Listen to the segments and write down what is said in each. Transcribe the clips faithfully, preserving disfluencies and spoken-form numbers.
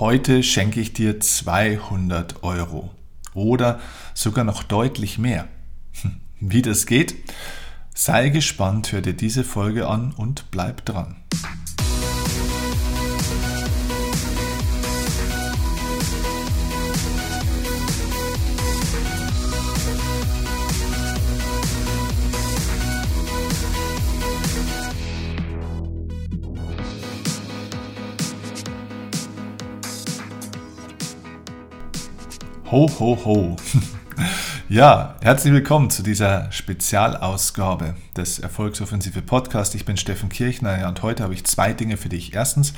Heute schenke ich dir zweihundert Euro oder sogar noch deutlich mehr. Wie das geht? Sei gespannt, hör dir diese Folge an und bleib dran. Ho, ho, ho. Ja, herzlich willkommen zu dieser Spezialausgabe des Erfolgsoffensive Podcast. Ich bin Steffen Kirchner, ja, und heute habe ich zwei Dinge für dich. Erstens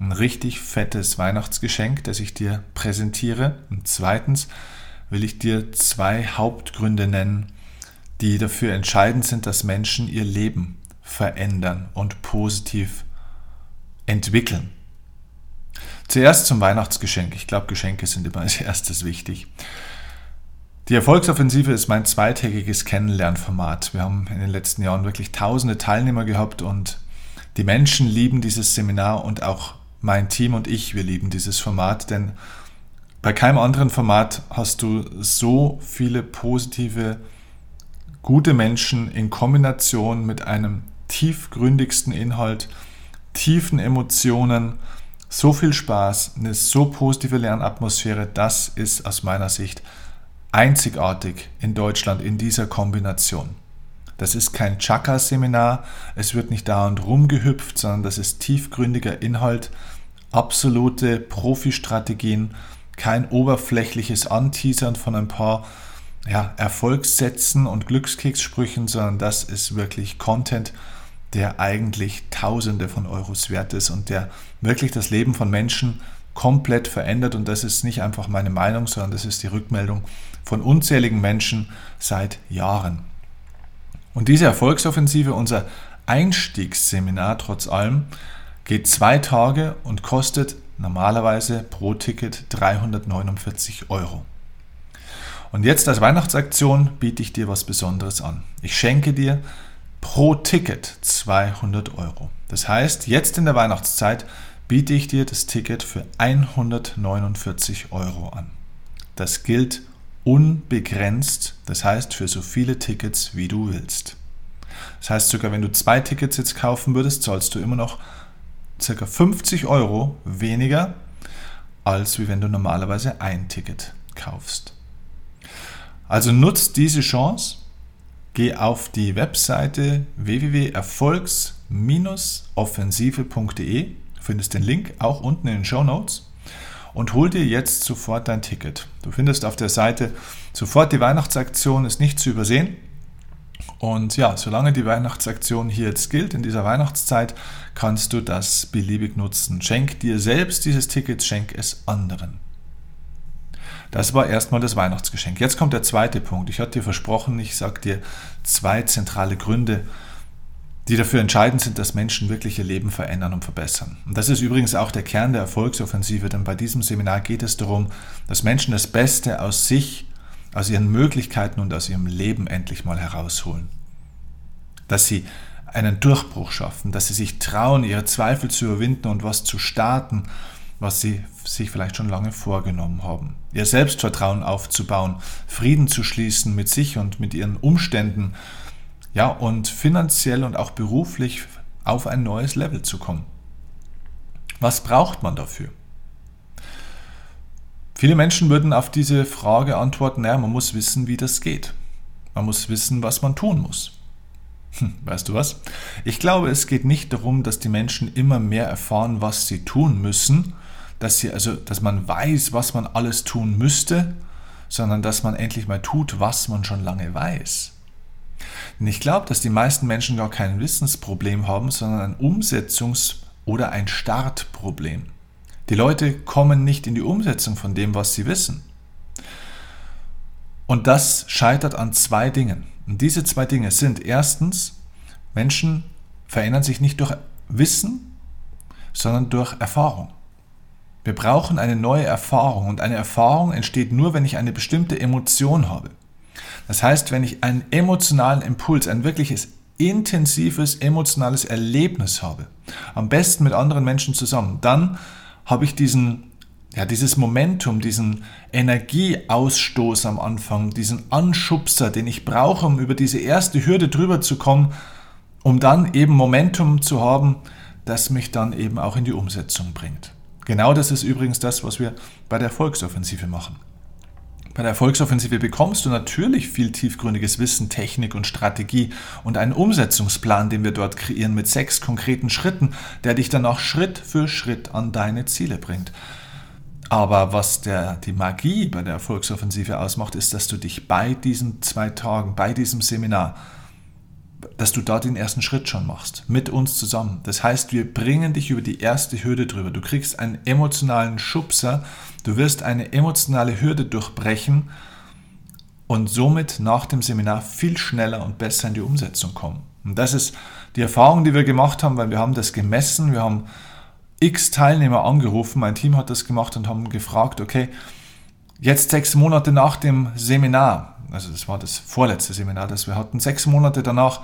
ein richtig fettes Weihnachtsgeschenk, das ich dir präsentiere. Und zweitens will ich dir zwei Hauptgründe nennen, die dafür entscheidend sind, dass Menschen ihr Leben verändern und positiv entwickeln. Zuerst zum Weihnachtsgeschenk. Ich glaube, Geschenke sind immer als erstes wichtig. Die Erfolgsoffensive ist mein zweitägiges Kennenlernformat. Wir haben in den letzten Jahren wirklich tausende Teilnehmer gehabt und die Menschen lieben dieses Seminar und auch mein Team und ich, wir lieben dieses Format, denn bei keinem anderen Format hast du so viele positive, gute Menschen in Kombination mit einem tiefgründigsten Inhalt, tiefen Emotionen, so viel Spaß, eine so positive Lernatmosphäre. Das ist aus meiner Sicht einzigartig in Deutschland in dieser Kombination. Das ist kein Chakra-Seminar, es wird nicht dauernd rumgehüpft, sondern das ist tiefgründiger Inhalt, absolute Profi-Strategien, kein oberflächliches Anteasern von ein paar ja, Erfolgssätzen und Glückskekssprüchen, sondern das ist wirklich Content, der eigentlich Tausende von Euros wert ist und der wirklich das Leben von Menschen komplett verändert. Und das ist nicht einfach meine Meinung, sondern das ist die Rückmeldung von unzähligen Menschen seit Jahren. Und diese Erfolgsoffensive, unser Einstiegsseminar trotz allem, geht zwei Tage und kostet normalerweise pro Ticket dreihundertneunundvierzig Euro. Und jetzt als Weihnachtsaktion biete ich dir was Besonderes an. Ich schenke dir pro Ticket zweihundert Euro. Das heißt, jetzt in der Weihnachtszeit biete ich dir das Ticket für hundertneunundvierzig Euro an. Das gilt unbegrenzt, das heißt für so viele Tickets, wie du willst. Das heißt, sogar wenn du zwei Tickets jetzt kaufen würdest, zahlst du immer noch ca. fünfzig Euro weniger, als wie wenn du normalerweise ein Ticket kaufst. Also nutzt diese Chance. Geh auf die Webseite w w w punkt erfolgs offensive punkt de, findest den Link auch unten in den Shownotes und hol dir jetzt sofort dein Ticket. Du findest auf der Seite sofort die Weihnachtsaktion, ist nicht zu übersehen. Und ja, solange die Weihnachtsaktion hier jetzt gilt, in dieser Weihnachtszeit, kannst du das beliebig nutzen. Schenk dir selbst dieses Ticket, schenk es anderen. Das war erstmal das Weihnachtsgeschenk. Jetzt kommt der zweite Punkt. Ich hatte dir versprochen, ich sage dir zwei zentrale Gründe, die dafür entscheidend sind, dass Menschen wirklich ihr Leben verändern und verbessern. Und das ist übrigens auch der Kern der Erfolgsoffensive, denn bei diesem Seminar geht es darum, dass Menschen das Beste aus sich, aus ihren Möglichkeiten und aus ihrem Leben endlich mal herausholen. Dass sie einen Durchbruch schaffen, dass sie sich trauen, ihre Zweifel zu überwinden und was zu starten, was sie sich vielleicht schon lange vorgenommen haben. Ihr Selbstvertrauen aufzubauen, Frieden zu schließen mit sich und mit ihren Umständen, ja, und finanziell und auch beruflich auf ein neues Level zu kommen. Was braucht man dafür? Viele Menschen würden auf diese Frage antworten, naja, man muss wissen, wie das geht. Man muss wissen, was man tun muss. Hm, weißt du was? Ich glaube, es geht nicht darum, dass die Menschen immer mehr erfahren, was sie tun müssen, Dass, sie, also, dass man weiß, was man alles tun müsste, sondern dass man endlich mal tut, was man schon lange weiß. Denn ich glaube, dass die meisten Menschen gar kein Wissensproblem haben, sondern ein Umsetzungs- oder ein Startproblem. Die Leute kommen nicht in die Umsetzung von dem, was sie wissen. Und das scheitert an zwei Dingen. Und diese zwei Dinge sind erstens, Menschen verändern sich nicht durch Wissen, sondern durch Erfahrung. Wir brauchen eine neue Erfahrung und eine Erfahrung entsteht nur, wenn ich eine bestimmte Emotion habe. Das heißt, wenn ich einen emotionalen Impuls, ein wirkliches intensives emotionales Erlebnis habe, am besten mit anderen Menschen zusammen, dann habe ich diesen Ja, dieses Momentum, diesen Energieausstoß am Anfang, diesen Anschubser, den ich brauche, um über diese erste Hürde drüber zu kommen, um dann eben Momentum zu haben, das mich dann eben auch in die Umsetzung bringt. Genau das ist übrigens das, was wir bei der Erfolgsoffensive machen. Bei der Erfolgsoffensive bekommst du natürlich viel tiefgründiges Wissen, Technik und Strategie und einen Umsetzungsplan, den wir dort kreieren mit sechs konkreten Schritten, der dich dann auch Schritt für Schritt an deine Ziele bringt. Aber was der, die Magie bei der Erfolgsoffensive ausmacht, ist, dass du dich bei diesen zwei Tagen, bei diesem Seminar, dass du da den ersten Schritt schon machst, mit uns zusammen. Das heißt, wir bringen dich über die erste Hürde drüber. Du kriegst einen emotionalen Schubser, du wirst eine emotionale Hürde durchbrechen und somit nach dem Seminar viel schneller und besser in die Umsetzung kommen. Und das ist die Erfahrung, die wir gemacht haben, weil wir haben das gemessen, wir haben x Teilnehmer angerufen, mein Team hat das gemacht und haben gefragt, okay, jetzt sechs Monate nach dem Seminar, also das war das vorletzte Seminar, das wir hatten, sechs Monate danach,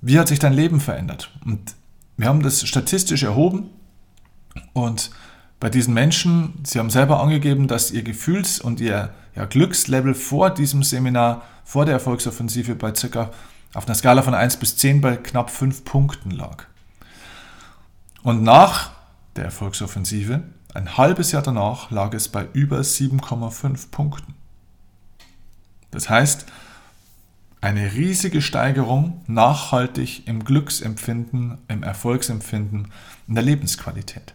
wie hat sich dein Leben verändert? Und wir haben das statistisch erhoben und bei diesen Menschen, sie haben selber angegeben, dass ihr Gefühls- und ihr ja, Glückslevel vor diesem Seminar, vor der Erfolgsoffensive bei circa auf einer Skala von eins bis zehn bei knapp fünf Punkten lag. Und nach der Erfolgsoffensive, ein halbes Jahr danach, lag es bei über sieben Komma fünf Punkten. Das heißt, eine riesige Steigerung nachhaltig im Glücksempfinden, im Erfolgsempfinden, in der Lebensqualität.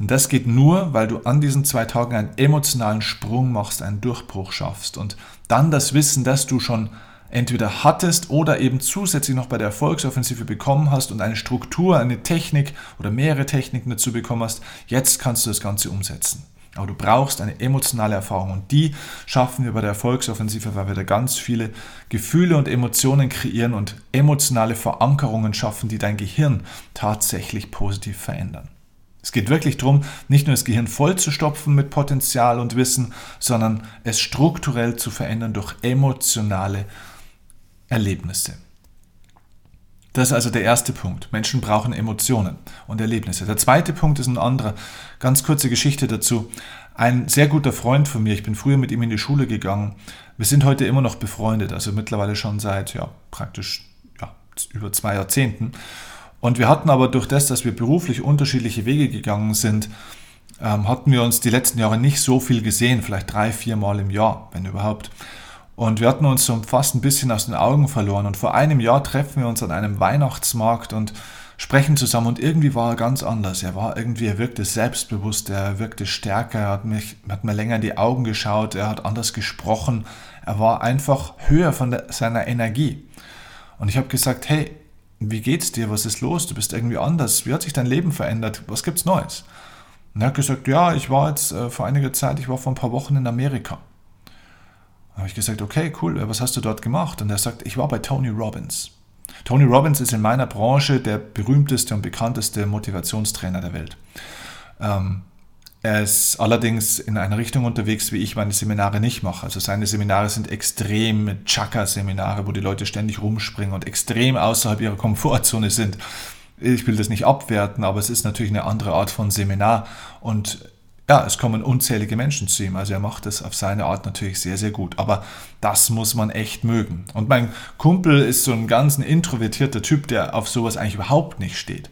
Und das geht nur, weil du an diesen zwei Tagen einen emotionalen Sprung machst, einen Durchbruch schaffst und dann das Wissen, das du schon entweder hattest oder eben zusätzlich noch bei der Erfolgsoffensive bekommen hast und eine Struktur, eine Technik oder mehrere Techniken dazu bekommen hast, jetzt kannst du das Ganze umsetzen. Aber du brauchst eine emotionale Erfahrung und die schaffen wir bei der Erfolgsoffensive, weil wir da ganz viele Gefühle und Emotionen kreieren und emotionale Verankerungen schaffen, die dein Gehirn tatsächlich positiv verändern. Es geht wirklich darum, nicht nur das Gehirn voll zu stopfen mit Potenzial und Wissen, sondern es strukturell zu verändern durch emotionale Erlebnisse. Das ist also der erste Punkt. Menschen brauchen Emotionen und Erlebnisse. Der zweite Punkt ist ein anderer. Ganz kurze Geschichte dazu. Ein sehr guter Freund von mir, ich bin früher mit ihm in die Schule gegangen. Wir sind heute immer noch befreundet, also mittlerweile schon seit ja, praktisch ja, über zwei Jahrzehnten. Und wir hatten aber durch das, dass wir beruflich unterschiedliche Wege gegangen sind, ähm, hatten wir uns die letzten Jahre nicht so viel gesehen, vielleicht drei, vier Mal im Jahr, wenn überhaupt. Und wir hatten uns so fast ein bisschen aus den Augen verloren. Und vor einem Jahr treffen wir uns an einem Weihnachtsmarkt und sprechen zusammen. Und irgendwie war er ganz anders. Er war irgendwie, er wirkte selbstbewusst, er wirkte stärker, er hat, mich, hat mir länger in die Augen geschaut, er hat anders gesprochen. Er war einfach höher von der, seiner Energie. Und ich habe gesagt, hey, wie geht's dir? Was ist los? Du bist irgendwie anders. Wie hat sich dein Leben verändert? Was gibt's Neues? Und er hat gesagt, ja, ich war jetzt äh, vor einiger Zeit, ich war vor ein paar Wochen in Amerika. Da habe ich gesagt, okay, cool, was hast du dort gemacht? Und er sagt, ich war bei Tony Robbins. Tony Robbins ist in meiner Branche der berühmteste und bekannteste Motivationstrainer der Welt. Ähm, er ist allerdings in einer Richtung unterwegs, wie ich meine Seminare nicht mache. Also seine Seminare sind extrem Chakra-Seminare, wo die Leute ständig rumspringen und extrem außerhalb ihrer Komfortzone sind. Ich will das nicht abwerten, aber es ist natürlich eine andere Art von Seminar und ja, es kommen unzählige Menschen zu ihm, also er macht das auf seine Art natürlich sehr, sehr gut, aber das muss man echt mögen. Und mein Kumpel ist so ein ganz ein introvertierter Typ, der auf sowas eigentlich überhaupt nicht steht.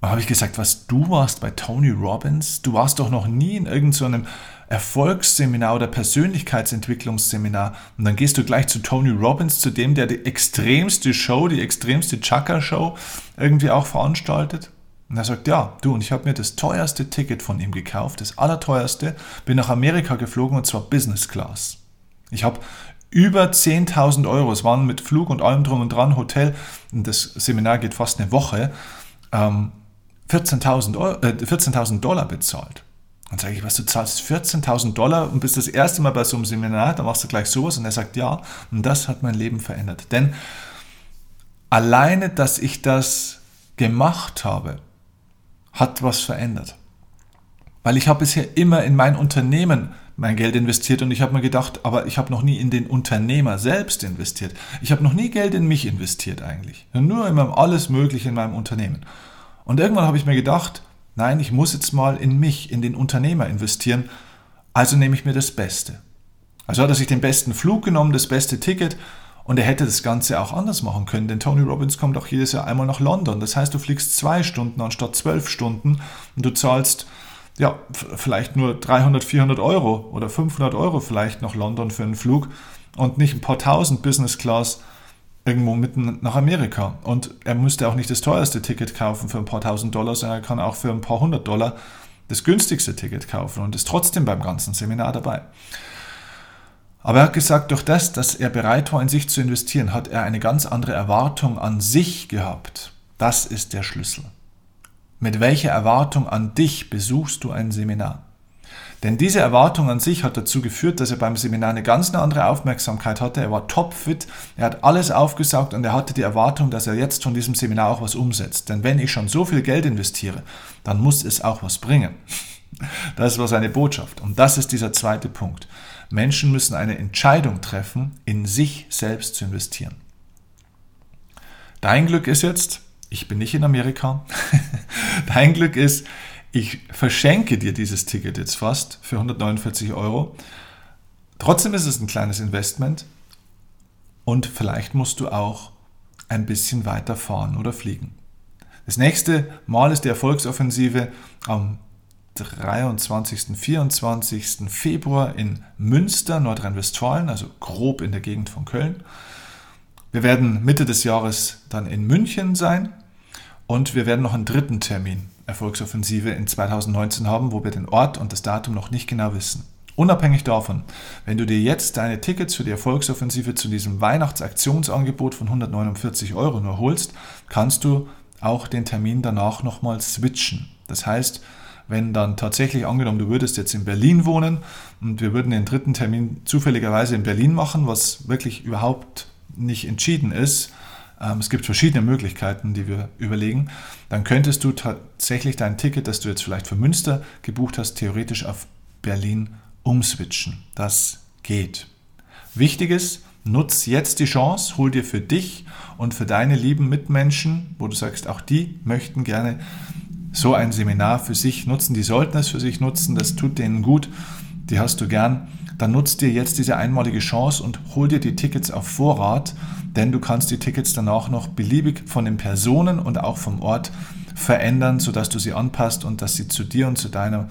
Da habe ich gesagt, was, du warst bei Tony Robbins? Du warst doch noch nie in irgendeinem Erfolgsseminar oder Persönlichkeitsentwicklungsseminar und dann gehst du gleich zu Tony Robbins, zu dem, der die extremste Show, die extremste Chakra-Show irgendwie auch veranstaltet? Und er sagt, ja, du, und ich habe mir das teuerste Ticket von ihm gekauft, das allerteuerste, bin nach Amerika geflogen und zwar Business Class. Ich habe über zehntausend Euro, es waren mit Flug und allem drum und dran, Hotel, und das Seminar geht fast eine Woche, ähm, vierzehntausend Dollar bezahlt. Dann sage ich, was, du zahlst vierzehntausend Dollar und bist das erste Mal bei so einem Seminar, da machst du gleich sowas. Und er sagt, ja, und das hat mein Leben verändert. Denn alleine, dass ich das gemacht habe, hat was verändert. Weil ich habe bisher immer in mein Unternehmen mein Geld investiert und ich habe mir gedacht, aber ich habe noch nie in den Unternehmer selbst investiert. Ich habe noch nie Geld in mich investiert eigentlich. Nur in meinem alles Mögliche in meinem Unternehmen. Und irgendwann habe ich mir gedacht, Nein, ich muss jetzt mal in mich, in den Unternehmer investieren, also nehme ich mir das Beste. Also hat er sich den besten Flug genommen, das beste Ticket, und er hätte das Ganze auch anders machen können, denn Tony Robbins kommt auch jedes Jahr einmal nach London. Das heißt, du fliegst zwei Stunden anstatt zwölf Stunden und du zahlst ja vielleicht nur dreihundert, vierhundert Euro oder fünfhundert Euro vielleicht nach London für einen Flug und nicht ein paar tausend Business Class irgendwo mitten nach Amerika. Und er müsste auch nicht das teuerste Ticket kaufen für ein paar tausend Dollar, sondern er kann auch für ein paar hundert Dollar das günstigste Ticket kaufen und ist trotzdem beim ganzen Seminar dabei. Aber er hat gesagt, durch das, dass er bereit war, in sich zu investieren, hat er eine ganz andere Erwartung an sich gehabt. Das ist der Schlüssel. Mit welcher Erwartung an dich besuchst du ein Seminar? Denn diese Erwartung an sich hat dazu geführt, dass er beim Seminar eine ganz andere Aufmerksamkeit hatte. Er war topfit, er hat alles aufgesaugt und er hatte die Erwartung, dass er jetzt von diesem Seminar auch was umsetzt. Denn wenn ich schon so viel Geld investiere, dann muss es auch was bringen. Das war seine Botschaft. Und das ist dieser zweite Punkt. Menschen müssen eine Entscheidung treffen, in sich selbst zu investieren. Dein Glück ist jetzt, ich bin nicht in Amerika, dein Glück ist, ich verschenke dir dieses Ticket jetzt fast für hundertneunundvierzig Euro. Trotzdem ist es ein kleines Investment und vielleicht musst du auch ein bisschen weiter fahren oder fliegen. Das nächste Mal ist die Erfolgsoffensive am dreiundzwanzigsten, vierundzwanzigsten Februar in Münster, Nordrhein-Westfalen, also grob in der Gegend von Köln. Wir werden Mitte des Jahres dann in München sein und wir werden noch einen dritten Termin Erfolgsoffensive in zweitausendneunzehn haben, wo wir den Ort und das Datum noch nicht genau wissen. Unabhängig davon, wenn du dir jetzt deine Tickets für die Erfolgsoffensive zu diesem Weihnachtsaktionsangebot von hundertneunundvierzig Euro nur holst, kannst du auch den Termin danach nochmal switchen. Das heißt, wenn dann tatsächlich angenommen, du würdest jetzt in Berlin wohnen und wir würden den dritten Termin zufälligerweise in Berlin machen, was wirklich überhaupt nicht entschieden ist, es gibt verschiedene Möglichkeiten, die wir überlegen, dann könntest du tatsächlich dein Ticket, das du jetzt vielleicht für Münster gebucht hast, theoretisch auf Berlin umswitchen. Das geht. Wichtig ist, nutz jetzt die Chance, hol dir für dich und für deine lieben Mitmenschen, wo du sagst, auch die möchten gerne so ein Seminar für sich nutzen, die sollten es für sich nutzen, das tut denen gut, die hast du gern, dann nutzt dir jetzt diese einmalige Chance und hol dir die Tickets auf Vorrat, denn du kannst die Tickets danach noch beliebig von den Personen und auch vom Ort verändern, sodass du sie anpasst und dass sie zu dir und zu deinem,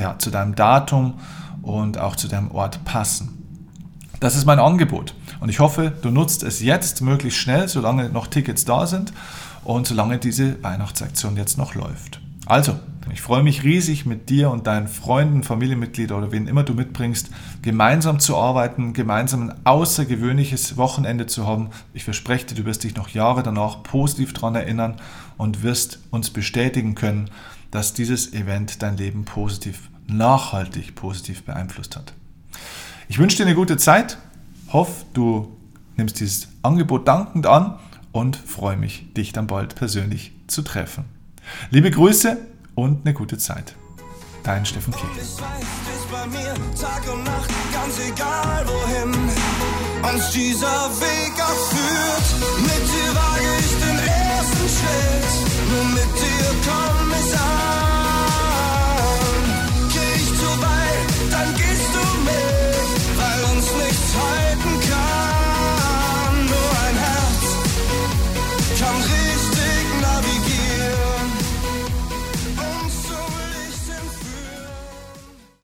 ja, zu deinem Datum und auch zu deinem Ort passen. Das ist mein Angebot und ich hoffe, du nutzt es jetzt möglichst schnell, solange noch Tickets da sind und solange diese Weihnachtsaktion jetzt noch läuft. Also, ich freue mich riesig, mit dir und deinen Freunden, Familienmitgliedern oder wen immer du mitbringst, gemeinsam zu arbeiten, gemeinsam ein außergewöhnliches Wochenende zu haben. Ich verspreche dir, du wirst dich noch Jahre danach positiv daran erinnern und wirst uns bestätigen können, dass dieses Event dein Leben positiv, nachhaltig positiv beeinflusst hat. Ich wünsche dir eine gute Zeit, hoffe, du nimmst dieses Angebot dankend an und freue mich, dich dann bald persönlich zu treffen. Liebe Grüße und eine gute Zeit. Dein Steffen Kirchner. Ich weiß, du bist bei mir Tag und Nacht, ganz egal wohin uns dieser Weg auch führt. Mit dir wage ich den ersten Schritt, nur mit dir komm